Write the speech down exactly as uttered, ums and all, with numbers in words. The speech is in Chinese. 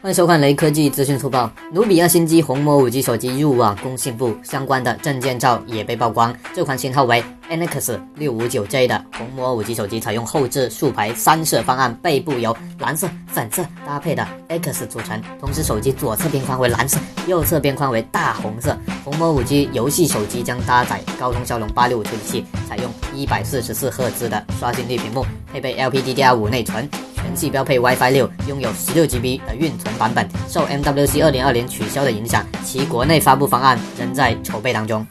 欢迎收看雷科技资讯速报。努比亚新机红魔五 G 手机入网工信部，相关的证件照也被曝光。这款型号为 N X 六五九 J 的红魔五 G 手机采用后置竖排三色方案，背部由蓝色、粉色搭配的 X 组成。同时，手机左侧边框为蓝色，右侧边框为大红色。红魔五 G 游戏手机将搭载高通骁龙八六五处理器，采用一百四十四赫兹的刷新率屏幕，配备 L P D D R 五 内存。 全系标配 WiFi 六，拥有 十六 G B 的运存版本。受 M W C 二零二零取消的影响，其国内发布方案仍在筹备当中。